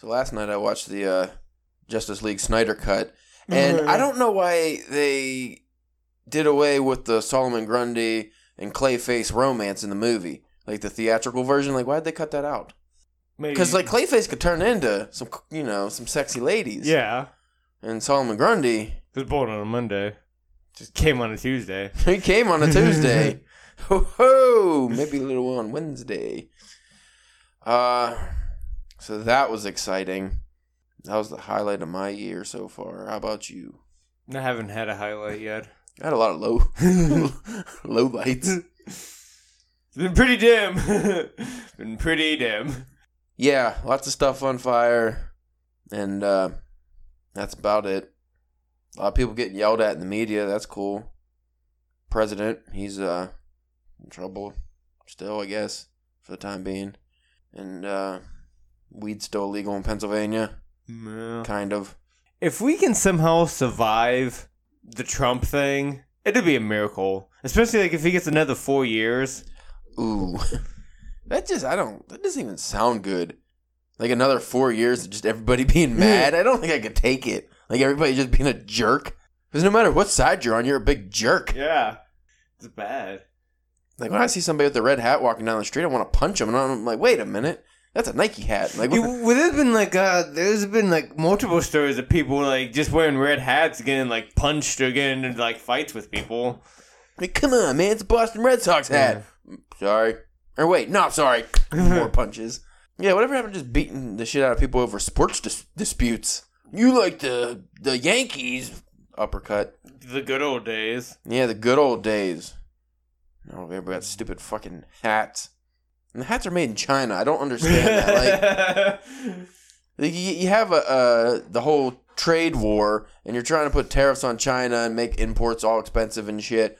So last night I watched the Justice League Snyder Cut, and I don't know why they did away with the Solomon Grundy and Clayface romance in the movie, like the theatrical version. Like, why'd they cut that out? Because like Clayface could turn into some, you know, some sexy ladies. Yeah. And Solomon Grundy was born on a Monday. Just came on a Tuesday. He came on a Tuesday. Ho ho! Maybe a little on Wednesday. So that was exciting. That was the highlight of my year so far. How about you? I haven't had a highlight yet. I had a lot of low lights. It's been pretty dim. Yeah, lots of stuff on fire. And that's about it. A lot of people getting yelled at in the media. That's cool. President, he's in trouble still, I guess, for the time being. And weed's still illegal in Pennsylvania. Yeah. Kind of. If we can somehow survive the Trump thing, it'd be a miracle. Especially like if he gets another 4 years. Ooh. That doesn't even sound good. Like another 4 years of just everybody being mad. I don't think I could take it. Like everybody just being a jerk. Because no matter what side you're on, you're a big jerk. Yeah. It's bad. Like when I see somebody with a red hat walking down the street, I want to punch him. And I'm like, wait a minute. That's a Nike hat. Like, there's been multiple stories of people like just wearing red hats getting like punched or getting into like fights with people. Like, come on, man, it's a Boston Red Sox hat. Yeah. Sorry. Or wait, no, sorry. More punches. Yeah, whatever happened to just beating the shit out of people over sports disputes. You like the Yankees uppercut. The good old days. Yeah, the good old days. Oh, everybody got stupid fucking hats. And the hats are made in China. I don't understand that. Like, you have the whole trade war, and you're trying to put tariffs on China and make imports all expensive and shit.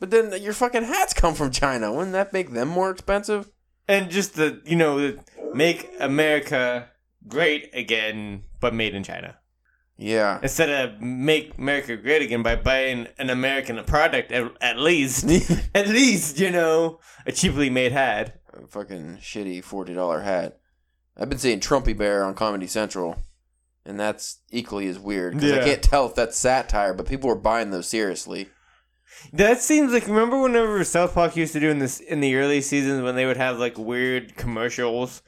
But then your fucking hats come from China. Wouldn't that make them more expensive? And just the make America great again, but made in China. Yeah. Instead of make America great again by buying an American product, at least, a cheaply made hat. A fucking shitty $40 hat. I've been seeing Trumpy Bear on Comedy Central, and that's equally as weird because I can't tell if that's satire, but people are buying those seriously. That seems like, remember whenever South Park used to do in the early seasons when they would have like weird commercials,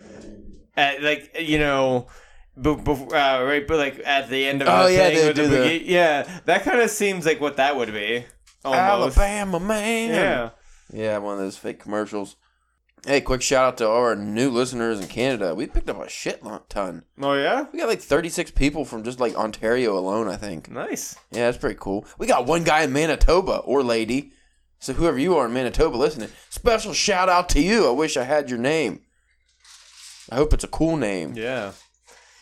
at the end of that kind of seems like what that would be. Almost. Alabama man, yeah, one of those fake commercials. Hey, quick shout out to all our new listeners in Canada. We picked up a shit ton. Oh, yeah? We got like 36 people from just like Ontario alone, I think. Nice. Yeah, that's pretty cool. We got one guy in Manitoba or lady. So whoever you are in Manitoba listening, special shout out to you. I wish I had your name. I hope it's a cool name. Yeah.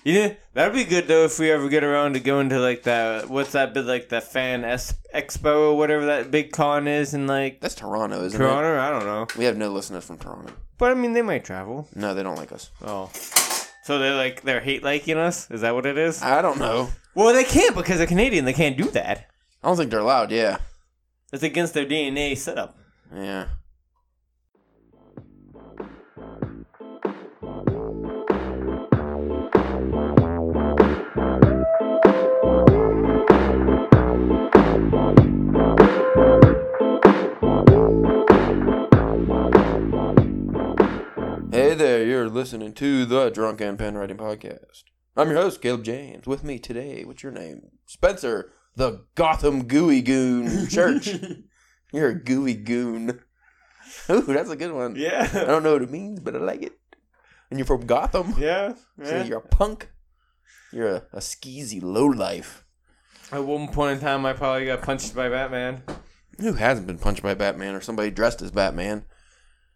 Yeah, that'd be good though if we ever get around to going to like that. What's that bit like the Fan Expo or whatever that big con is in like? That's Toronto, isn't it? Toronto, I don't know. We have no listeners from Toronto. But I mean, they might travel. No, they don't like us. Oh, so they're hate liking us? Is that what it is? I don't know. Well, they can't because they're Canadian. They can't do that. I don't think they're allowed. Yeah, it's against their DNA setup. Yeah. Hey there, you're listening to the Drunken Penwriting Podcast. I'm your host, Caleb James. With me today, what's your name? Spencer, the Gotham Gooey Goon Church. You're a gooey goon. Ooh, that's a good one. Yeah. I don't know what it means, but I like it. And you're from Gotham. Yeah. So you're a punk. You're a skeezy lowlife. At one point in time, I probably got punched by Batman. Who hasn't been punched by Batman or somebody dressed as Batman?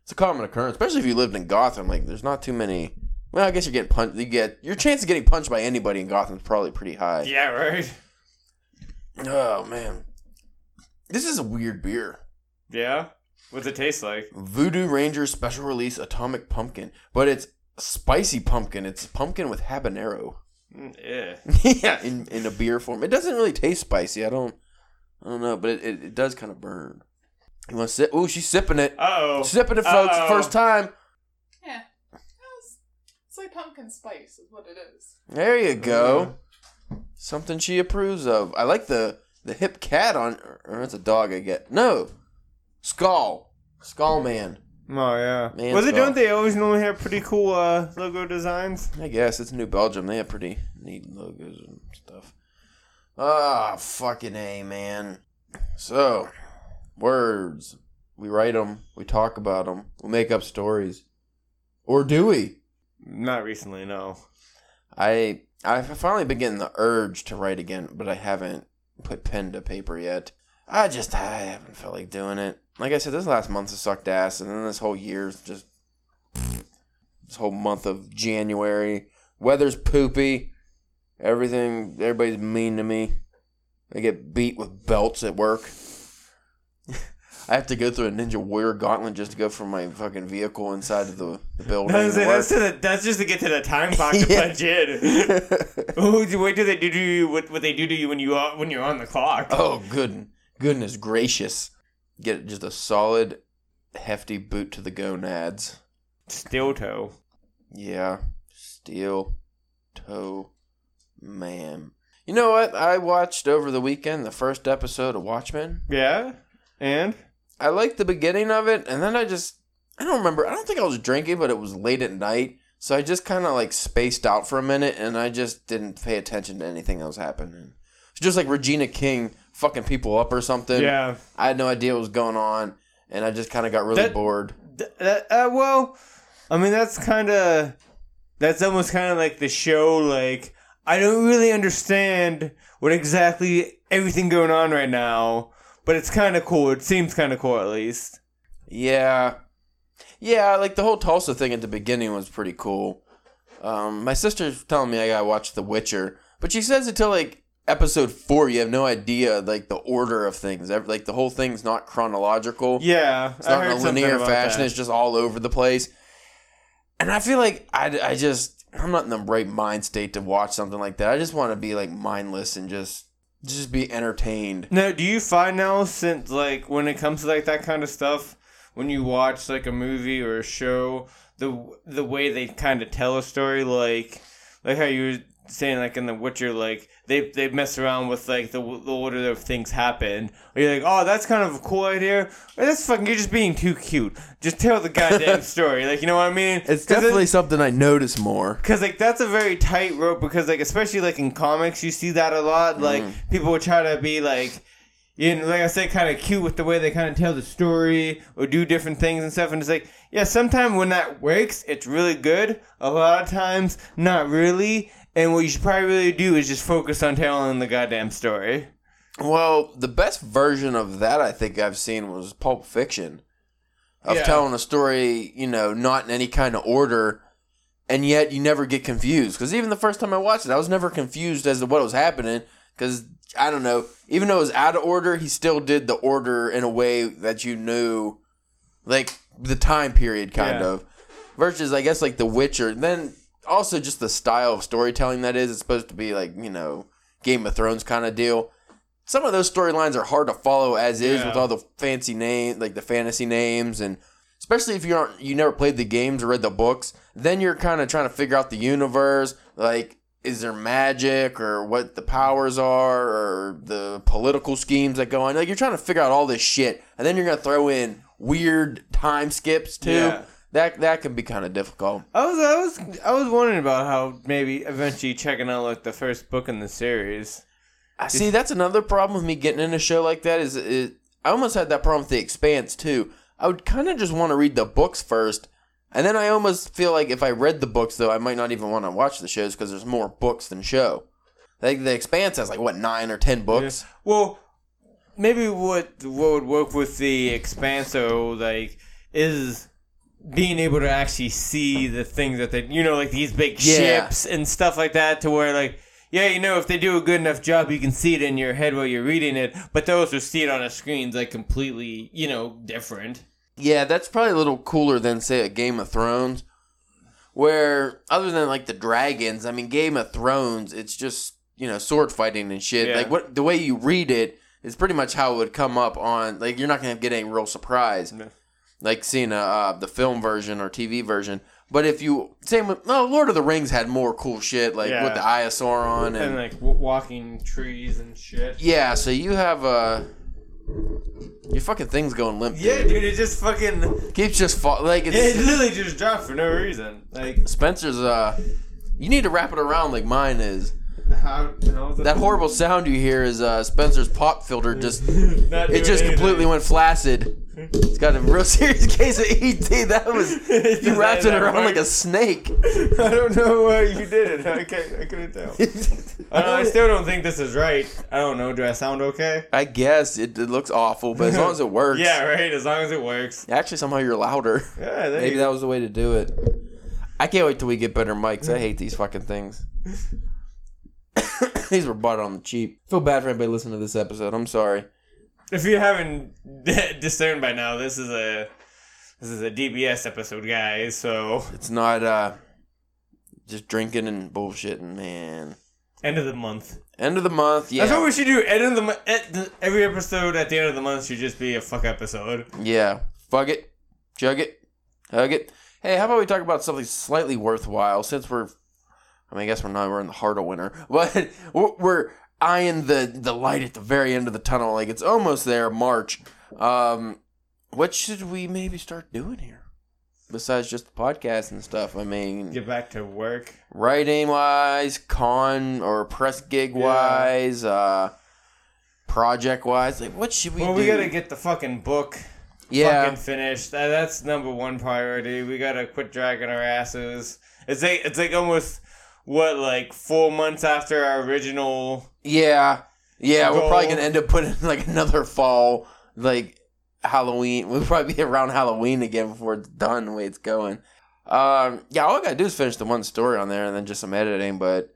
It's a common occurrence, especially if you lived in Gotham. Like, there's not too many. Well, I guess you're getting punched. Your chance of getting punched by anybody in Gotham is probably pretty high. Yeah, right. Oh man, this is a weird beer. Yeah, what's it taste like? Voodoo Ranger Special Release Atomic Pumpkin, but it's spicy pumpkin. It's pumpkin with habanero. Yeah, in a beer form. It doesn't really taste spicy. I don't know, but it does kind of burn. You want to sip? Ooh, she's sipping it. Uh-oh. Sipping it, folks. First time. Yeah. It's It's like pumpkin spice is what it is. There you go. Something she approves of. I like the hip cat on... Or it's a dog, I get. No. Skull. Skull Man. Oh, yeah. Man was skull. It don't they always normally have pretty cool logo designs? I guess. It's New Belgium. They have pretty neat logos and stuff. Ah, fucking A, man. So, words. We write them. We talk about them. We make up stories. Or do we? Not recently, no. I've finally been getting the urge to write again, but I haven't put pen to paper yet. I haven't felt like doing it. Like I said, this last month has sucked ass, and then this whole year's just... This whole month of January. Weather's poopy. Everybody's mean to me. I get beat with belts at work. I have to go through a Ninja Warrior gauntlet just to go from my fucking vehicle inside of the building. That's just to get to the time clock to punch in. What do they do to you? What they do to you when you're on the clock? Oh, goodness gracious! Get just a solid, hefty boot to the gonads. Steel toe. Yeah, steel toe, man. You know what? I watched over the weekend the first episode of Watchmen. Yeah, and. I liked the beginning of it, and then I don't remember. I don't think I was drinking, but it was late at night, so I just kind of, spaced out for a minute, and I just didn't pay attention to anything that was happening. It's just like Regina King fucking people up or something. Yeah. I had no idea what was going on, and I just kind of got really bored. That's almost kind of like the show, I don't really understand what exactly everything going on right now. But it's kind of cool. It seems kind of cool, at least. Yeah. Yeah, the whole Tulsa thing at the beginning was pretty cool. My sister's telling me I gotta watch The Witcher. But she says until, episode 4, you have no idea, the order of things. The whole thing's not chronological. Yeah. It's not in a linear fashion. That. It's just all over the place. And I feel like I'm not in the right mind state to watch something like that. I just want to be, mindless and just be entertained. Now, do you find now, since when it comes to that kind of stuff, when you watch a movie or a show, the way they kind of tell a story, like how you were saying, in The Witcher, they mess around with the order of things happen. Or you're oh, that's kind of a cool idea. Or you're just being too cute. Just tell the goddamn story. You know what I mean? It's definitely something I notice more. Because that's a very tight rope. Because especially in comics, you see that a lot. People would try to be I said, kind of cute with the way they kind of tell the story or do different things and stuff. And it's sometimes when that works, it's really good. A lot of times, not really. And what you should probably really do is just focus on telling the goddamn story. Well, the best version of that I think I've seen was Pulp Fiction. Of telling a story, not in any kind of order, and yet you never get confused. Because even the first time I watched it, I was never confused as to what was happening. Because, I don't know, even though it was out of order, he still did the order in a way that you knew, the time period kind of. Versus, I guess, The Witcher. Then... Also, just the style of storytelling that is. It's supposed to be Game of Thrones kind of deal. Some of those storylines are hard to follow as is with all the fancy names, the fantasy names. And especially if you never played the games or read the books, then you're kind of trying to figure out the universe. Is there magic or what the powers are or the political schemes that go on? You're trying to figure out all this shit. And then you're going to throw in weird time skips too. Yeah. That can be kind of difficult. I was wondering about how maybe eventually checking out the first book in the series. I see. That's another problem with me getting in a show like that. I almost had that problem with The Expanse too. I would kind of just want to read the books first, and then I almost feel if I read the books though, I might not even want to watch the shows because there's more books than show. The Expanse has 9 or 10 books. Yeah. Well, maybe what would work with The Expanse though, is being able to actually see the things that they... these big ships and stuff like that to where, if they do a good enough job, you can see it in your head while you're reading it, but those who see it on a screen's, completely, different. Yeah, that's probably a little cooler than, say, a Game of Thrones, where, other than, the dragons, I mean, Game of Thrones, it's just, sword fighting and shit. Yeah. The way you read it is pretty much how it would come up on... you're not going to get any real surprise. No. Seeing the film version or TV version. But if you same with Lord of the Rings had more cool shit like with the Eye of Sauron and like walking trees and shit. Yeah, so you have your fucking thing's going limp. Yeah, dude, it just fucking keeps just like it's, it literally just dropped for no reason. Like Spencer's you need to wrap it around like mine is. That horrible sound you hear is Spencer's pop filter just it just completely went flaccid. It's got a real serious case of ED. That was you wrapped it around like a snake. I don't know why you did it. I couldn't tell. I still don't think this is right. I don't know. Do I sound okay? I guess it looks awful, but as long as it works. Yeah, right. As long as it works. Actually, somehow you're louder. Yeah, maybe that was the way to do it. I can't wait till we get better mics. I hate these fucking things. These were bought on the cheap. Feel bad for anybody listening to this episode. I'm sorry. If you haven't discerned by now, this is a DBS episode, guys. So it's not just drinking and bullshitting, man. End of the month. End of the month. Yeah, that's what we should do. End of the month. Every episode at the end of the month should just be a fuck episode. Yeah, fuck it, chug it, hug it. Hey, how about we talk about something slightly worthwhile? Since I guess we're not. We're in the heart of winter, but we're eyeing the light at the very end of the tunnel. Like, it's almost there, March. What should we maybe start doing here? Besides just the podcast and stuff, I mean... Get back to work. Writing-wise, con or press gig-wise, project-wise. Like, what should we do? Well, we gotta get the fucking book fucking finished. That's number one priority. We gotta quit dragging our asses. It's like almost... What, like 4 months after our original? Yeah, goal. We're probably gonna end up putting like another fall, like Halloween. We'll probably be around Halloween again before it's done the way it's going. All I gotta do is finish the one story on there and then just some editing. But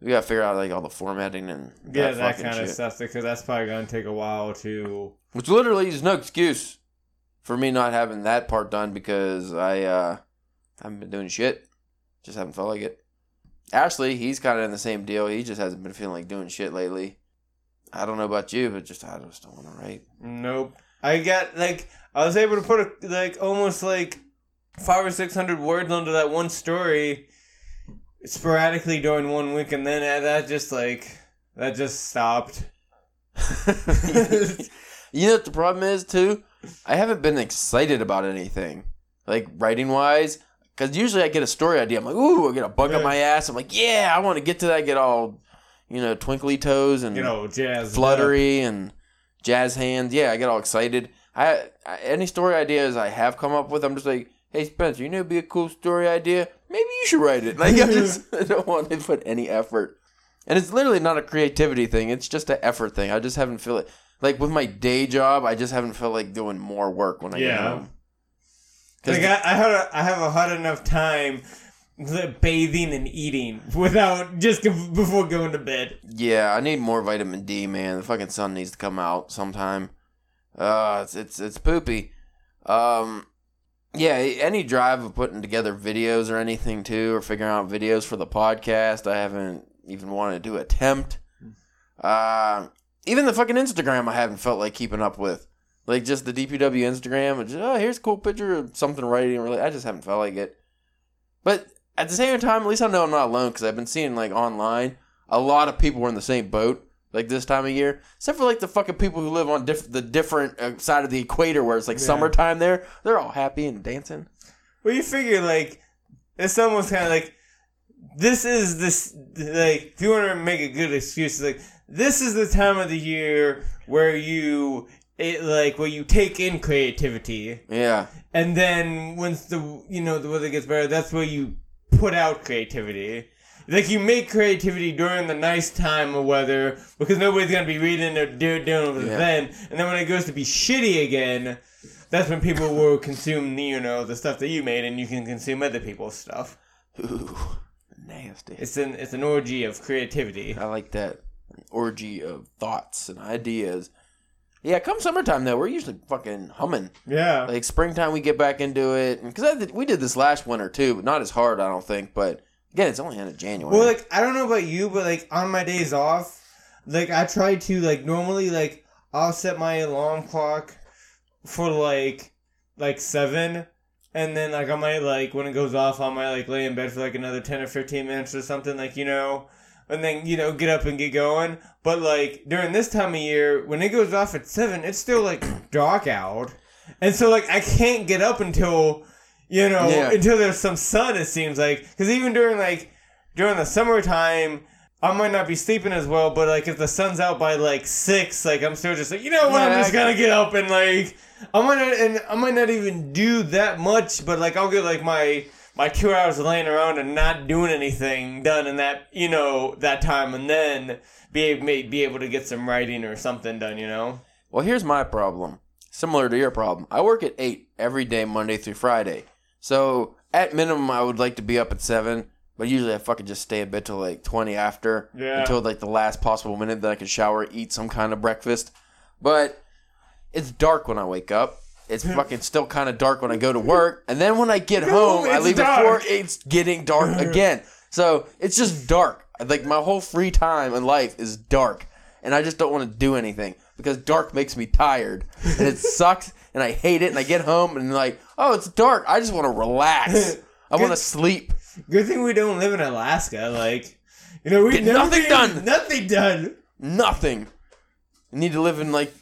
we gotta figure out like all the formatting and that kind of stuff because that's probably gonna take a while to. Which literally is no excuse for me not having that part done because I haven't been doing shit, just haven't felt like it. Ashley, he's kind of in the same deal. He just hasn't been feeling like doing shit lately. I don't know about you, but I just don't want to write. Nope. I was able to put almost like 500 or 600 words onto that one story sporadically during one week, and then that just stopped. You know what the problem is too? I haven't been excited about anything, like writing wise. Because usually I get a story idea. I'm like, ooh, I get a bug on my ass. I'm like, yeah, I want to get to that. Get all, twinkly toes and jazz fluttery and jazz hands. Yeah, I get all excited. Any story ideas I have come up with, I'm just like, hey, Spencer, you know it'd be a cool story idea? Maybe you should write it. Like, I don't want to put any effort. And it's literally not a creativity thing. It's just an effort thing. I just haven't feel it. Like, with my day job, I just haven't felt like doing more work when I get home. Like I have a hard enough time bathing and eating without just before going to bed. Yeah, I need more vitamin D, man. The fucking sun needs to come out sometime. It's poopy. Any drive of putting together videos or anything too, or figuring out videos for the podcast, I haven't even wanted to attempt. Even the fucking Instagram, I haven't felt like keeping up with. Like, just the DPW Instagram. And just, here's a cool picture of something writing. Really, I just haven't felt like it. But at the same time, at least I know I'm not alone. Because I've been seeing, online, a lot of people were in the same boat, this time of year. Except for, the fucking people who live on the different side of the equator where it's, summertime there. They're all happy and dancing. Well, you figure, it's almost kind of if you want to make a good excuse, this is the time of the year where you... where you take in creativity. Yeah. And then once the weather gets better, that's where you put out creativity. You make creativity during the nice time of weather because nobody's going to be reading or doing over then. And then when it goes to be shitty again, that's when people will consume, the stuff that you made and you can consume other people's stuff. Ooh, nasty. It's an orgy of creativity. I like that. An orgy of thoughts and ideas. Yeah, come summertime, though, we're usually fucking humming. Yeah. Springtime, we get back into it. Because we did this last winter, too, but not as hard, I don't think. But, again, it's only end of January. Well, I don't know about you, but, on my days off, I try to, normally, I'll set my alarm clock for, 7. And then, like, I might, like, when it goes off, I might, like, lay in bed for, like, another 10 or 15 minutes or something, like, you know. And then, you know, get up and get going. But, like, during this time of year, when it goes off at 7, it's still, like, dark out. And so, like, I can't get up until, you know, until there's some sun, it seems like. Because even during, like, during the summertime, I might not be sleeping as well. But, like, if the sun's out by, like, 6, like, I'm still just like, you know what, I'm just going to get up and, like, I might not even do that much. But, like, I'll get, like, my 2 hours of laying around and not doing anything done in that, you know, that time, and then be able to get some writing or something done, you know? Well, here's my problem, similar to your problem. I work at 8 every day, Monday through Friday. So, at minimum, I would like to be up at 7, but usually I fucking just stay in bed till, like, 20 after, until, like, the last possible minute that I could shower, eat some kind of breakfast. But it's dark when I wake up. It's fucking still kind of dark when I go to work. And then when I get home, I leave dark. Before it's getting dark again. So it's just dark. Like, my whole free time in life is dark. And I just don't want to do anything because dark makes me tired. And it sucks. And I hate it. And I get home and, like, oh, it's dark. I just want to relax. I want to sleep. Good thing we don't live in Alaska. Like, you know, we Nothing. I need to live in, like,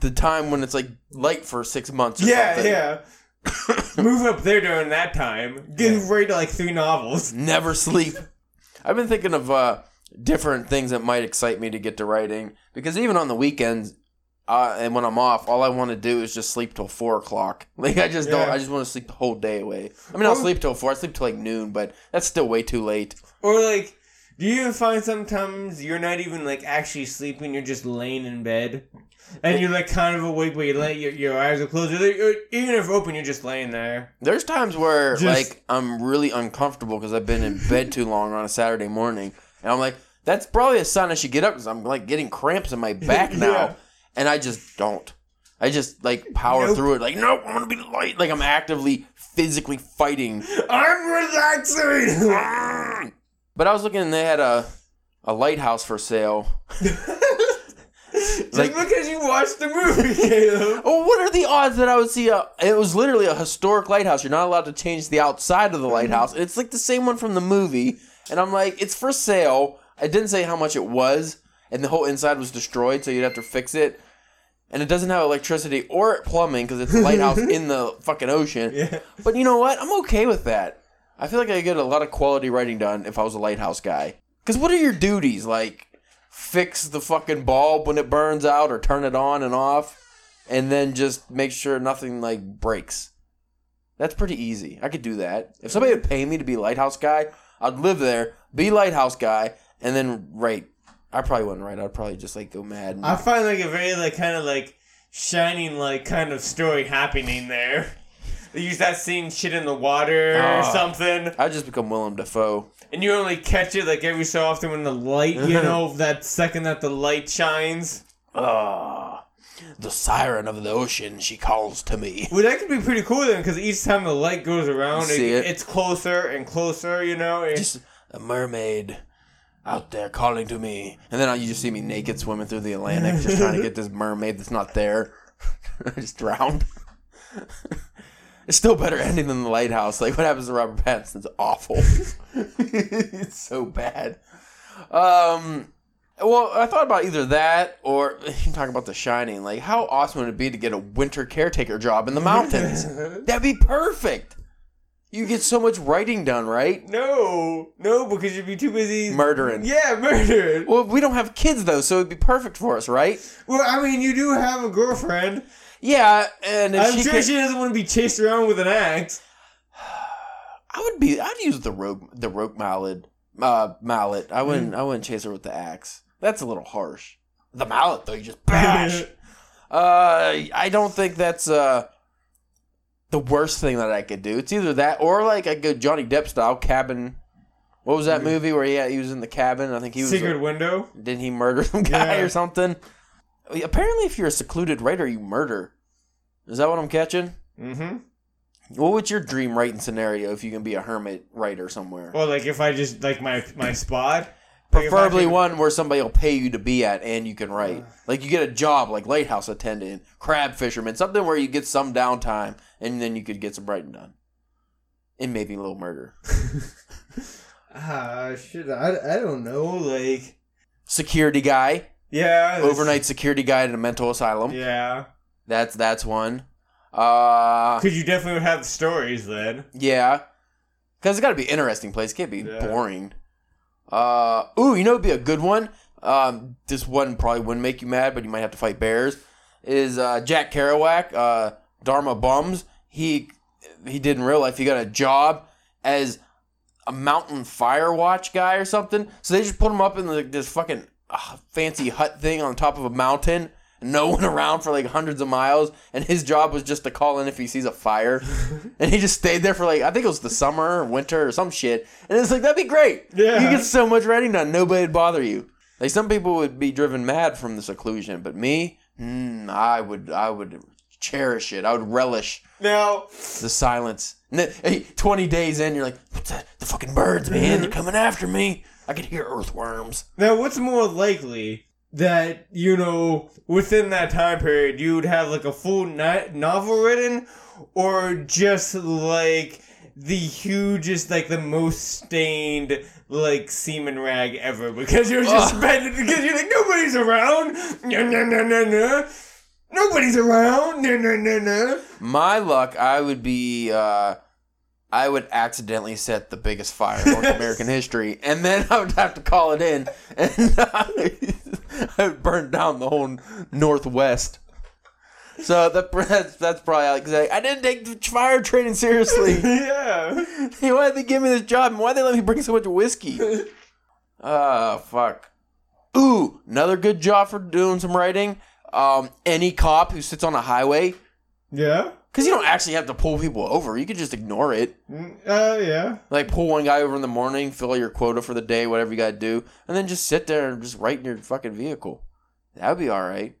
the time when it's, like, light for 6 months or something. Yeah. Move up there during that time. Get ready to, like, 3 novels. Never sleep. I've been thinking of different things that might excite me to get to writing. Because even on the weekends and when I'm off, all I want to do is just sleep till 4 o'clock. Like, I just don't. I just want to sleep the whole day away. I mean, I'll sleep till 4. I sleep till, like, noon, but that's still way too late. Or, like, do you even find sometimes you're not even, like, actually sleeping? You're just laying in bed? And you're, like, kind of awake, but your eyes are closed. Even if open, you're just laying there. There's times where, like, I'm really uncomfortable because I've been in bed too long on a Saturday morning. And I'm like, that's probably a sign I should get up because I'm, like, getting cramps in my back now. And I just don't. I just, like, power through it. Like, nope, I'm going to be light. Like, I'm actively, physically fighting. I'm relaxing. But I was looking, and they had a lighthouse for sale. Just like, because you watched the movie, Caleb. Oh, what are the odds that I would see it was literally a historic lighthouse. You're not allowed to change the outside of the lighthouse. And it's, like, the same one from the movie. And I'm like, it's for sale. I didn't say how much it was. And the whole inside was destroyed, so you'd have to fix it. And it doesn't have electricity or plumbing because it's a lighthouse in the fucking ocean. Yeah. But you know what? I'm okay with that. I feel like I get a lot of quality writing done if I was a lighthouse guy. Because what are your duties? Like, fix the fucking bulb when it burns out or turn it on and off, and then just make sure nothing, like, breaks. That's pretty easy. I could do that. If somebody would pay me to be lighthouse guy, I'd live there, be lighthouse guy, and then write. I probably wouldn't write. I'd probably just, like, go mad. I find, like, a very, like, kind of, like, shining, like, kind of story happening there. They use that scene, shit in the water or something. I just become Willem Dafoe. And you only catch it, like, every so often when the light, you know, that second that the light shines. Ah, the siren of the ocean, she calls to me. Well, that could be pretty cool then, because each time the light goes around, it's closer and closer, you know. Just a mermaid out there calling to me. And then you just see me naked swimming through the Atlantic, just trying to get this mermaid that's not there. I just drowned. It's still better ending than The Lighthouse. Like, what happens to Robert Pattinson's awful. It's so bad. Well, I thought about either that or you talk about The Shining. Like, how awesome would it be to get a winter caretaker job in the mountains? That'd be perfect. You get so much writing done, right? No, because you'd be too busy murdering. Yeah, murdering. Well, we don't have kids, though, so it'd be perfect for us, right? Well, I mean, you do have a girlfriend. Yeah, and if she doesn't want to be chased around with an axe. I'd use the rope mallet. I wouldn't chase her with the axe. That's a little harsh. The mallet though, you just bash. I don't think that's the worst thing that I could do. It's either that or like I go Johnny Depp style cabin. What was that movie where he was in the cabin? I think he was Secret Window. Didn't he murder some guy or something? Apparently, if you're a secluded writer, you murder. Is that what I'm catching? Mm-hmm. What would your dream writing scenario if you can be a hermit writer somewhere? Well, like if I just, like my spot? Like preferably one where somebody will pay you to be at and you can write. Like you get a job, like lighthouse attendant, crab fisherman, something where you get some downtime and then you could get some writing done. and maybe Little Murder. Shit, I don't know, like... Security guy. Yeah. Overnight security guy at a mental asylum. Yeah. That's one. Because you definitely would have stories then. Yeah. Because it's got to be an interesting place. It can't be boring. Ooh, you know it'd be a good one? This one probably wouldn't make you mad, but you might have to fight bears. Is Jack Kerouac, Dharma Bums. He did in real life. He got a job as a mountain fire watch guy or something. So they just put him up in like this fucking fancy hut thing on top of a mountain. No one around for like hundreds of miles, and his job was just to call in if he sees a fire. And he just stayed there for like, I think it was the summer or winter or some shit. And it's like, that'd be great. Yeah. You get so much writing done, nobody would bother you. Like some people would be driven mad from the seclusion, but me, I would cherish it. I would relish the silence. Hey, 20 days in, you're like, what's that? The fucking birds, man, they're coming after me. I could hear earthworms. Now, what's more likely? That, you know, within that time period, you would have, like, a full novel written, or just, like, the hugest, like, the most stained, like, semen rag ever, because you're just spending, because you're like, nobody's around, nobody's around, My luck, I would be, I would accidentally set the biggest fire in North American history, and then I would have to call it in, and I would burn down the whole Northwest. So that's probably because I didn't take fire training seriously. Yeah, why did they give me this job? And why did they let me bring so much whiskey? Fuck. Ooh, another good job for doing some writing. Any cop who sits on a highway. Yeah. Because you don't actually have to pull people over. You could just ignore it. Yeah. Like, pull one guy over in the morning, fill your quota for the day, whatever you got to do, and then just sit there and just write in your fucking vehicle. That would be all right.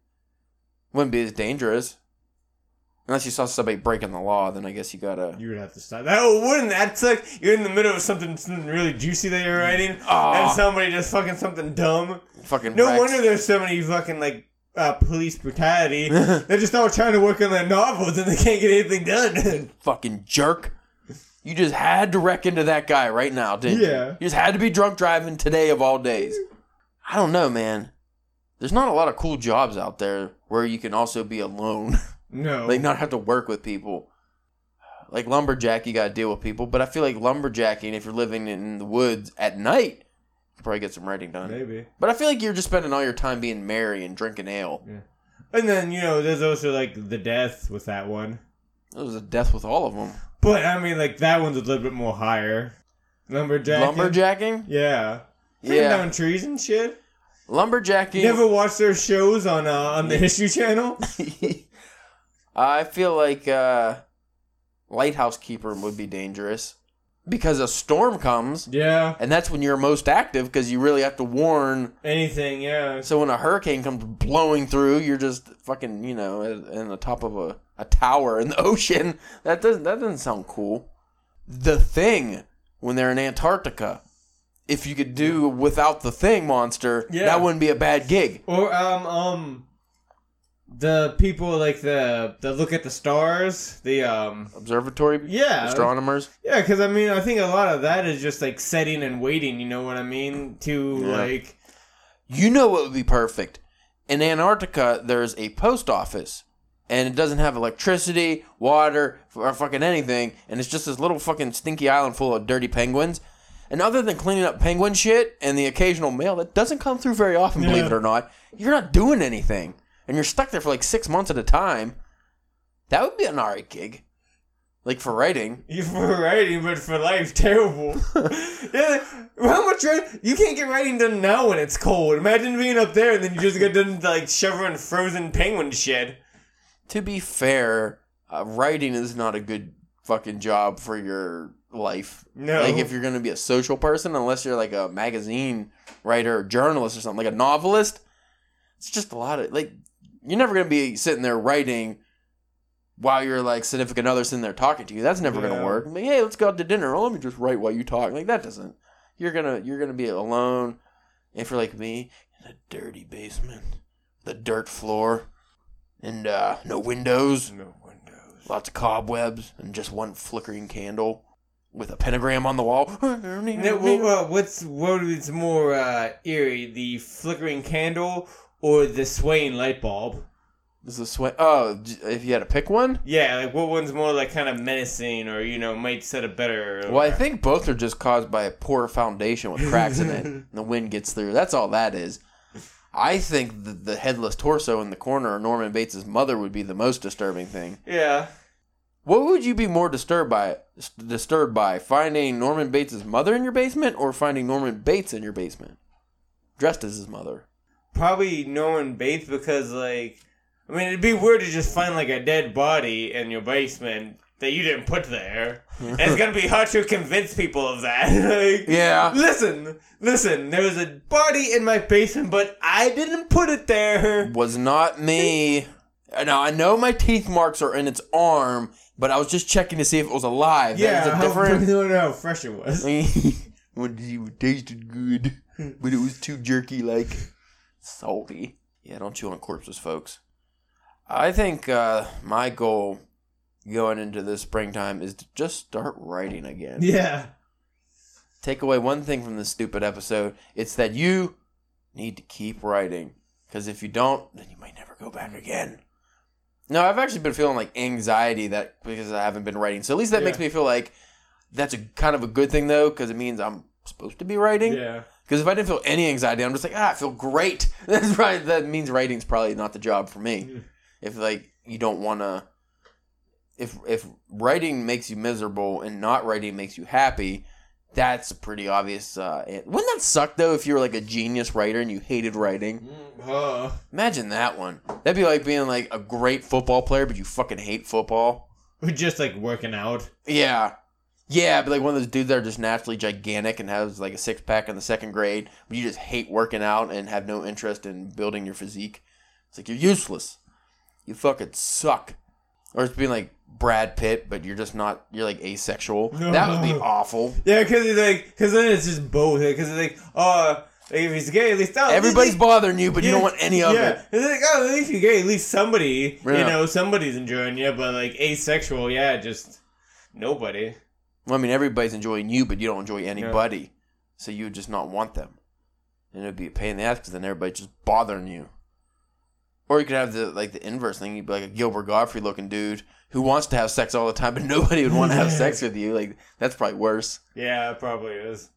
Wouldn't be as dangerous. Unless you saw somebody breaking the law, then I guess you got to... You would have to stop. Oh, wouldn't that suck? You're in the middle of something really juicy that you're writing, and somebody just fucking something dumb. Fucking no wrecks. Wonder there's so many fucking, like... police brutality. They're just all trying to work on their novels and they can't get anything done. Fucking jerk. You just had to wreck into that guy right now, didn't you? You just had to be drunk driving today of all days. I don't know, man. There's not a lot of cool jobs out there where you can also be alone. No. Like, not have to work with people. Like, lumberjack, you gotta deal with people. But I feel like lumberjacking, if you're living in the woods at night... probably get some writing done. Maybe. But I feel like you're just spending all your time being merry and drinking ale. Yeah. And then, you know, there's also, like, the death with that one. There was a death with all of them. But, I mean, like, that one's a little bit more higher. Lumberjacking? Yeah. Cutting down trees and shit. Lumberjacking. You never watch their shows on the History Channel? I feel like lighthouse keeper would be dangerous. Because a storm comes. Yeah. And that's when you're most active because you really have to warn. Anything, yeah. So when a hurricane comes blowing through, you're just fucking, you know, in the top of a tower in the ocean. That doesn't sound cool. The Thing, when they're in Antarctica. If you could do without the Thing monster, that wouldn't be a bad gig. Or, the people, like, the look at the stars, the, observatory? Yeah. Astronomers? Yeah, because, I mean, I think a lot of that is just, like, setting and waiting, you know what I mean? To, like... You know what would be perfect? In Antarctica, there's a post office, and it doesn't have electricity, water, or fucking anything, and it's just this little fucking stinky island full of dirty penguins. And other than cleaning up penguin shit and the occasional mail that doesn't come through very often, believe it or not, you're not doing anything. And you're stuck there for like 6 months at a time. That would be an alright gig. Like for writing. For writing, but for life, terrible. How much writing? You can't get writing done now when it's cold. Imagine being up there and then you just get done like shoveling frozen penguin shit. To be fair, writing is not a good fucking job for your life. No. Like if you're going to be a social person, unless you're like a magazine writer or journalist or something, like a novelist, it's just a lot of... like. You're never going to be sitting there writing while your, like, significant other sitting there talking to you. That's never going to work. Like, hey, let's go out to dinner. Oh, let me just write while you talk. Like, that doesn't. You're gonna be alone. If you're like me, in a dirty basement. The dirt floor. And no windows. Lots of cobwebs. And just one flickering candle. with a pentagram on the wall. What is more eerie, the flickering candle or the swaying light bulb? Is the sway? Oh, if you had to pick one? Yeah, like what one's more like kind of menacing, or you know, might set a better. Well, I think both are just caused by a poor foundation with cracks in it, and the wind gets through. That's all that is. I think the headless torso in the corner of Norman Bates' mother would be the most disturbing thing. Yeah. What would you be more disturbed by? Finding Norman Bates' mother in your basement, or finding Norman Bates in your basement? Dressed as his mother. Probably Norman Bates, because, like, I mean, it'd be weird to just find, like, a dead body in your basement that you didn't put there. And it's going to be hard to convince people of that. Like, yeah. Listen, there was a body in my basement, but I didn't put it there. Was not me. Now, I know my teeth marks are in its arm, but I was just checking to see if it was alive. Yeah, that was I don't know how fresh it was. It tasted good, but it was too jerky-like. Salty. Yeah, don't chew on corpses, folks. I think my goal going into this springtime is to just start writing again. Yeah. Take away one thing from this stupid episode. It's that you need to keep writing. Because if you don't, then you might never go back again. No, I've actually been feeling like anxiety because I haven't been writing. So at least that makes me feel like that's a kind of a good thing, though, because it means I'm supposed to be writing. Yeah. Because if I didn't feel any anxiety, I'm just like, I feel great. That's right. That means writing's probably not the job for me. Yeah. If, like, you don't want to... If writing makes you miserable and not writing makes you happy, that's a pretty obvious... wouldn't that suck, though, if you were, like, a genius writer and you hated writing? Imagine that one. That'd be like being, like, a great football player, but you fucking hate football. Just, like, working out. Yeah. Yeah, but, like, one of those dudes that are just naturally gigantic and has, like, a six-pack in the second grade, but you just hate working out and have no interest in building your physique. It's like, you're useless. You fucking suck. Or it's being like Brad Pitt, but you're just not, you're like asexual. That would be awful. Yeah, because then it's just both. Because it's like, if he's gay, at least... Oh, everybody's bothering you, but you don't want any of it. It's like, oh, at least you're gay. At least somebody, you know, somebody's enjoying you. But like asexual, just nobody. Well, I mean, everybody's enjoying you, but you don't enjoy anybody. Yeah. So you would just not want them. And it would be a pain in the ass because then everybody's just bothering you. Or you could have the inverse thing. You'd be like a Gilbert Godfrey looking dude who wants to have sex all the time, but nobody would want to have sex with you. Like, that's probably worse. Yeah, it probably is.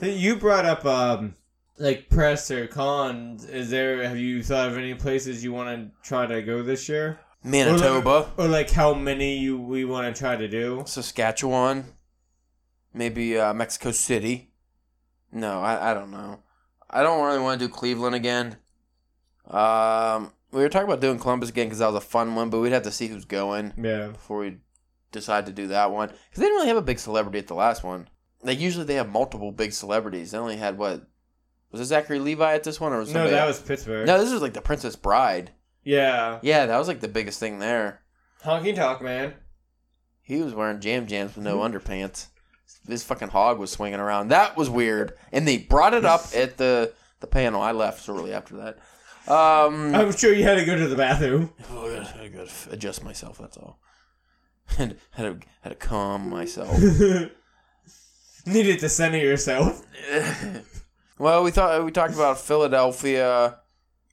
So you brought up like press or cons. Have you thought of any places you want to try to go this year? Manitoba, or like how many we want to try to do? Saskatchewan, maybe Mexico City. No, I don't know. I don't really want to do Cleveland again. We were talking about doing Columbus again because that was a fun one, but we'd have to see who's going before we decide to do that one. Because they didn't really have a big celebrity at the last one. Like, usually they have multiple big celebrities. They only had, was it Zachary Levi at this one? Or was somebody that was Pittsburgh. No, this was like the Princess Bride. Yeah. Yeah, that was like the biggest thing there. Honky Tonk Man. He was wearing Jam Jams with no underpants. This fucking hog was swinging around. That was weird. And they brought it up at the panel. I left shortly after that. I'm sure you had to go to the bathroom. Oh, I had to go adjust myself, that's all. And had to calm myself. Needed to center yourself. Well, we talked about Philadelphia.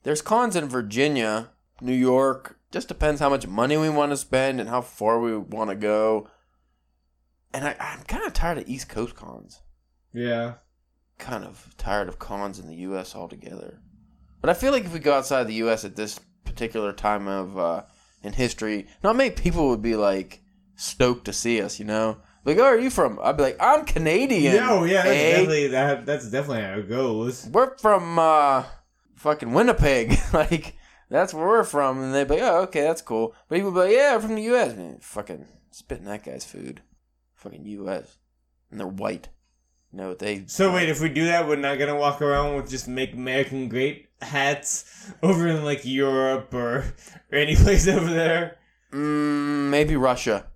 There's cons in Virginia, New York. Just depends how much money we want to spend and how far we want to go. And I'm kind of tired of East Coast cons. Yeah. Kind of tired of cons in the U.S. altogether. But I feel like if we go outside the U.S. at this particular time of in history, not many people would be, like, stoked to see us, you know? Like, where are you from? I'd be like, I'm Canadian. No, yeah, that's definitely how it goes. We're from fucking Winnipeg. Like, that's where we're from. And they'd be like, oh, okay, that's cool. But people would be like, yeah, we're from the U.S. Man, fucking spitting that guy's food. Fucking U.S. And they're white. You know what they... So, wait, if we do that, we're not going to walk around with just Make American Great hats over in like Europe or any place over there? Maybe Russia.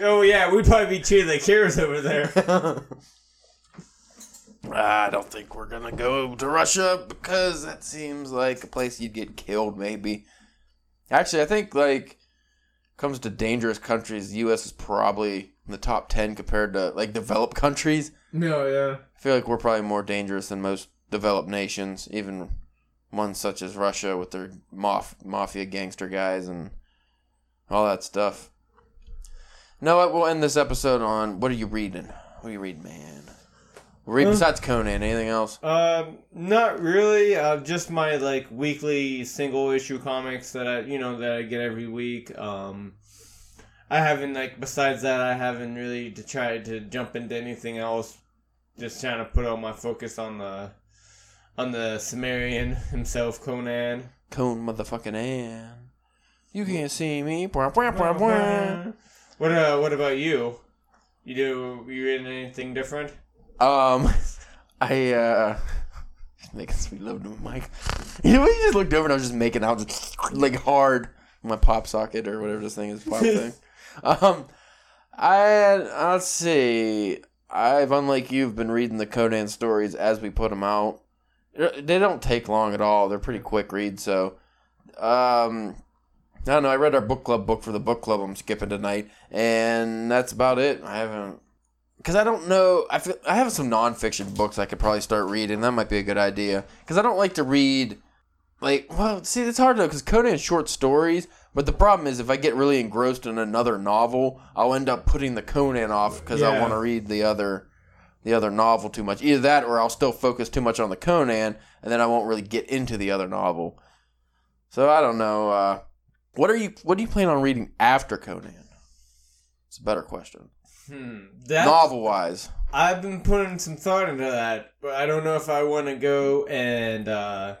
Oh yeah, we'd probably be cheated like heroes over there. I don't think we're gonna go to Russia because that seems like a place you'd get killed. Maybe. Actually, I think like comes to dangerous countries, the U.S. is probably in the top 10 compared to, like, developed countries. No, yeah. I feel like we're probably more dangerous than most developed nations, even ones such as Russia with their mafia gangster guys and all that stuff. No, we'll end this episode on, what are you reading? What are you reading, man? Besides Conan, anything else? Not really. Just my, like, weekly single-issue comics that I get every week. I haven't, like, besides that, I haven't really tried to jump into anything else. Just trying to put all my focus on the Sumerian himself, Conan. Cone motherfucking Ann. You can't see me. What about you? You reading anything different? I making sweet love to my mic. You know when you just looked over and I was just making out just, like, hard my pop socket or whatever this thing is, pop thing. Let's see. I've, unlike you, been reading the Conan stories as we put them out. They don't take long at all. They're pretty quick reads, so I don't know. I read our book club book for the book club I'm skipping tonight, and that's about it. I haven't... Because I don't know... I have some nonfiction books I could probably start reading. That might be a good idea. Because I don't like to read... Like, well, see, it's hard, though, because Conan's short stories, but the problem is if I get really engrossed in another novel, I'll end up putting the Conan off because I want to read the other novel too much. Either that or I'll still focus too much on the Conan, and then I won't really get into the other novel. So, I don't know... What do you plan on reading after Conan? It's a better question. Novel-wise. I've been putting some thought into that, but I don't know if I want to go and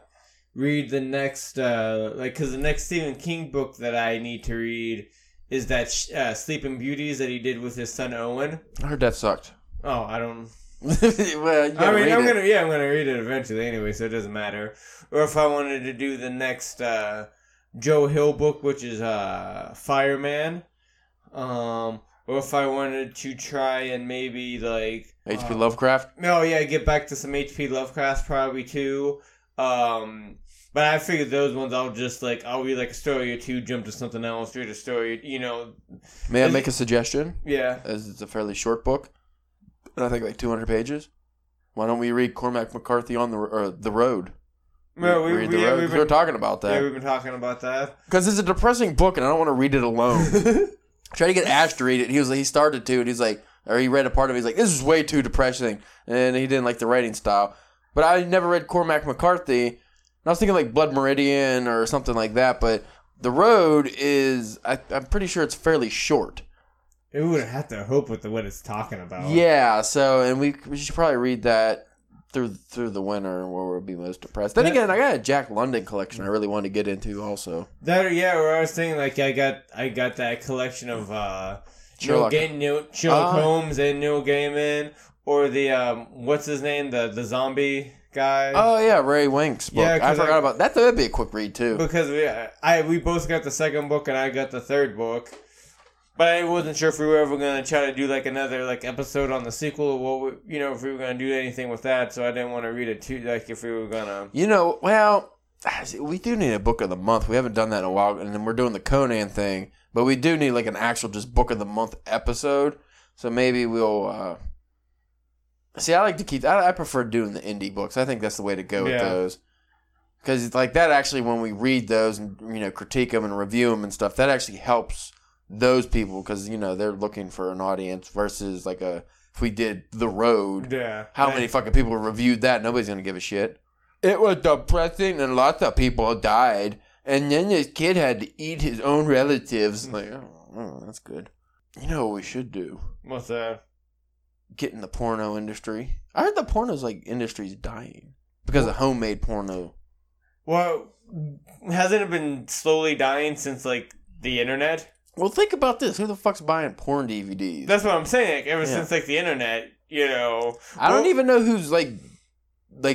read the next... because the next Stephen King book that I need to read is that Sleeping Beauties that he did with his son Owen. I heard that sucked. Oh, I don't... I'm going to read it eventually anyway, so it doesn't matter. Or if I wanted to do the next... Joe Hill book, which is Fireman, or if I wanted to try and maybe like H.P. Lovecraft. No, yeah, get back to some H.P. Lovecraft probably too. But I figured those ones I'll read like a story or two, jump to something else, read a story. May I make a suggestion? Yeah, as it's a fairly short book, and I think like 200 pages. Why don't we read Cormac McCarthy on the road? Well, we were talking about that. Yeah, we've been talking about that. Because it's a depressing book, and I don't want to read it alone. I tried to get Ash to read it. He was like, he started to, and he's like, or he read a part of it. He's like, this is way too depressing, and he didn't like the writing style. But I never read Cormac McCarthy, and I was thinking like Blood Meridian or something like that. But The Road is, I'm pretty sure it's fairly short. It would have to hope with what it's talking about. Yeah. So, and we should probably read that. Through the winter where we'll be most depressed. Then again, I got a Jack London collection I really wanted to get into also. That, yeah, where I was thinking, like, I got that collection of Sherlock Holmes and Neil Gaiman, or the, what's his name, the zombie guy. Oh, yeah, Ray Winks book. Yeah, I forgot about that. That'd be a quick read, too. Because we both got the second book and I got the third book. But I wasn't sure if we were ever going to try to do, like, another, like, episode on the sequel or what, if we were going to do anything with that. So I didn't want to read it too, like, if we were going to. We do need a book of the month. We haven't done that in a while. And then we're doing the Conan thing. But we do need, like, an actual just book of the month episode. So maybe we'll, I like to keep, I prefer doing the indie books. I think that's the way to go with those. Because, like, that actually, when we read those and, critique them and review them and stuff, that actually helps those people, because they're looking for an audience versus like if we did The Road, how many fucking people reviewed that? Nobody's gonna give a shit. It was depressing and lots of people died, and then this kid had to eat his own relatives. Like, oh, that's good. What we should do? What's that? Get in the porno industry. I heard the porno's like industry's dying because of homemade porno. Well, hasn't it been slowly dying since like the internet? Well, think about this. Who the fuck's buying porn DVDs? That's what I'm saying. Like, ever since, like, the internet, I don't even know who's, like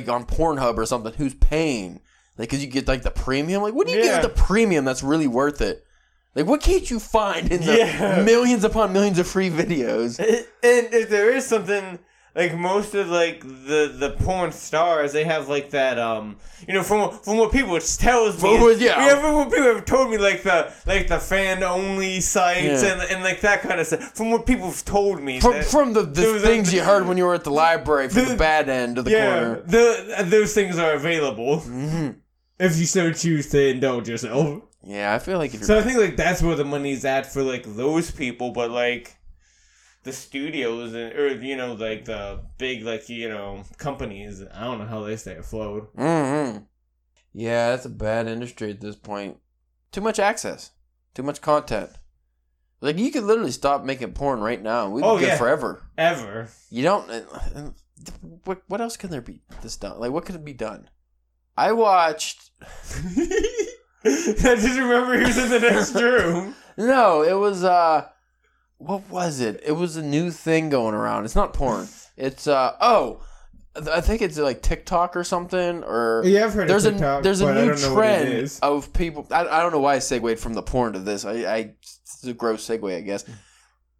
on Pornhub or something, who's paying. Like, because you get, like, the premium. Like, what do you get with the premium that's really worth it? Like, what can't you find in the millions upon millions of free videos? And if there is something... Like, most of, like, the porn stars, they have, like, that, you know, from what people tells me. Well, yeah. You know, from what people have told me, like the fan-only sites and, like, that kind of stuff. From what people have told me. From the things you heard when you were at the library, from the bad end of the corner. Those things are available. Mm-hmm. If you so choose to indulge yourself. Yeah, I feel like if you're... So I think, like, that's where the money's at for, like, those people, but, like... The studios, or, you know, like, the big, like, you know, companies. I don't know how they stay afloat. Mm-hmm. Yeah, that's a bad industry at this point. Too much access. Too much content. Like, you could literally stop making porn right now. We'd be good forever. Ever. You don't... What else can there be this done? Like, what could it be done? I watched... I just remember he was in the next room. No, it was, What was it? It was a new thing going around. It's not porn. It's, I think it's like TikTok or something. Or yeah, I've heard of TikTok. There's a new trend of people. I don't know why I segued from the porn to this. It's a gross segue, I guess.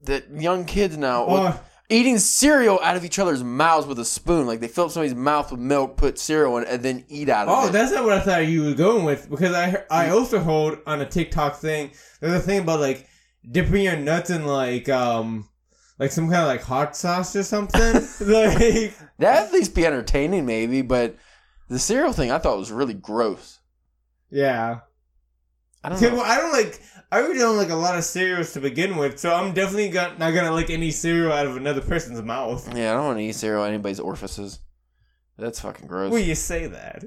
That young kids now eating cereal out of each other's mouths with a spoon. Like, they fill up somebody's mouth with milk, put cereal in, and then eat out of it. Oh, that's not what I thought you were going with. Because I also heard on a TikTok thing, there's a thing about, like, dipping your nuts in, like some kind of, like, hot sauce or something. Like, that'd at least be entertaining, maybe, but the cereal thing I thought was really gross. Yeah. I don't know. Well, I already don't like a lot of cereals to begin with, so I'm definitely not going to lick any cereal out of another person's mouth. Yeah, I don't want to eat cereal out of anybody's orifices. That's fucking gross. Well, you say that.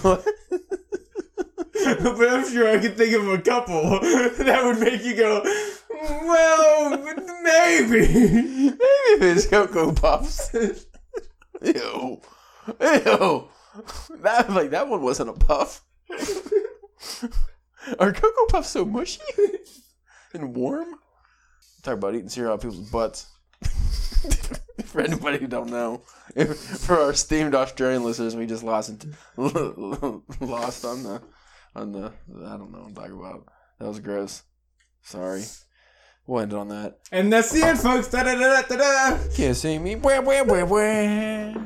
What? But I'm sure I could think of a couple that would make you go, well, maybe. Maybe if it's Cocoa Puffs. Ew. Ew. That one wasn't a puff. Are Cocoa Puffs so mushy and warm? Talk about eating cereal out of people's butts. For anybody who don't know, for our esteemed Australian listeners, we just lost on the... I don't know what I'm talking about. That was gross. Sorry. We'll end it on that. And that's the end, folks. Da da da da da. Can't see me. Wah, wah, wah, wah.